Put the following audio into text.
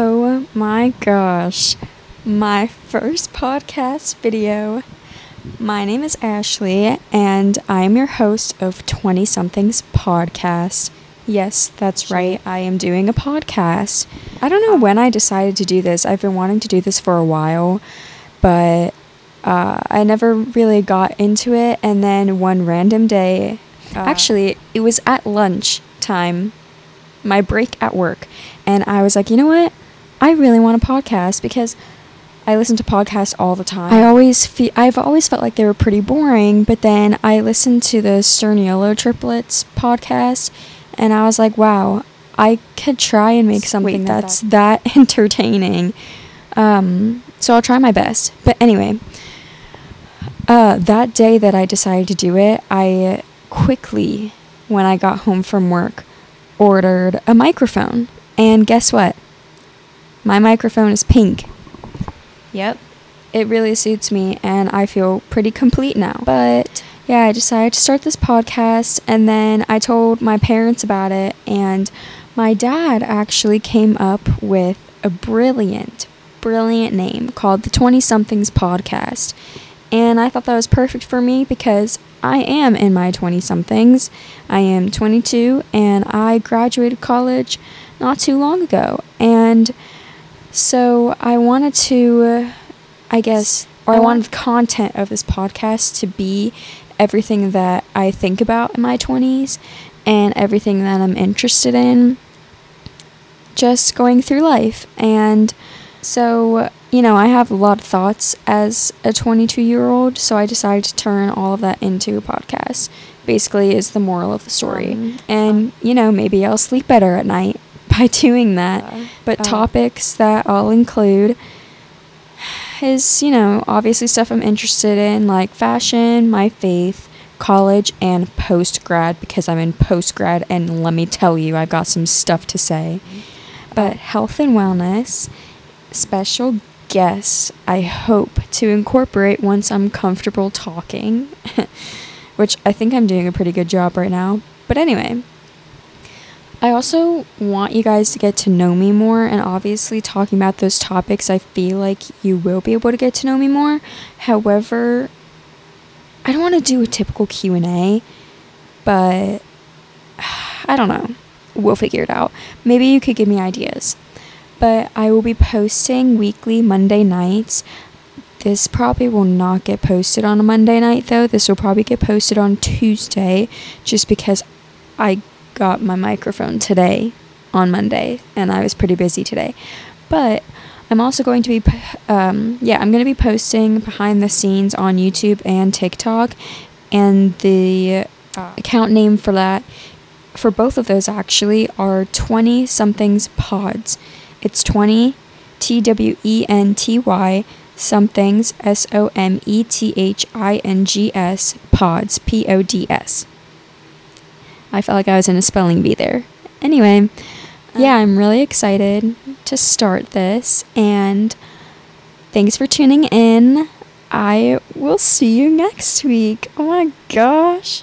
Oh my gosh, my first podcast video. My name is Ashley, and I am your host of 20 Somethings podcast. Yes, that's right, I am doing a podcast. I don't know when I decided to do this. I've been wanting to do this for a while, but I never really got into it. And then one random day, actually, it was at lunch time, my break at work, and I was like, you know what? I really want a podcast because I listen to podcasts all the time. I've always felt like they were pretty boring, but then I listened to the Sterniolo triplets podcast, and I was like, wow, I could try and make something that's that entertaining. So I'll try my best. But anyway, that day that I decided to do it, I quickly, when I got home from work, ordered a microphone. And guess what? My microphone is pink. Yep. It really suits me, and I feel pretty complete now. But yeah, I decided to start this podcast, and then I told my parents about it, and my dad actually came up with a brilliant name called the 20 Somethings podcast. And I thought that was perfect for me because I am in my 20 somethings. I am 22, and I graduated college not too long ago. And so I wanted to, I wanted content of this podcast to be everything that I think about in my 20s and everything that I'm interested in, just going through life. And so, you know, I have a lot of thoughts as a 22-year-old, so I decided to turn all of that into a podcast, basically is the moral of the story. And, you know, maybe I'll sleep better at night by doing that. But topics that I'll include is, you know, obviously stuff I'm interested in, like fashion, my faith, college, and post-grad, because I'm in post-grad, and let me tell you, I've got some stuff to say. But health and wellness, special guests I hope to incorporate once I'm comfortable talking, which I think I'm doing a pretty good job right now. But anyway, I also want you guys to get to know me more, and obviously talking about those topics, I feel like you will be able to get to know me more. However, I don't want to do a typical Q&A, but I don't know. We'll figure it out. Maybe you could give me ideas. But I will be posting weekly Monday nights. This probably will not get posted on a Monday night, though. This will probably get posted on Tuesday, just because I got my microphone today on Monday, and I was pretty busy today. But I'm also going to be, I'm going to be posting behind the scenes on YouTube and TikTok, and the account name for that, for both of those actually, are 20 somethings pods. It's 20, TWENTY, somethings, SOMETHINGS, pods, PODS. I felt like I was in a spelling bee there. Anyway, I'm really excited to start this, and thanks for tuning in. I will see you next week. Oh my gosh.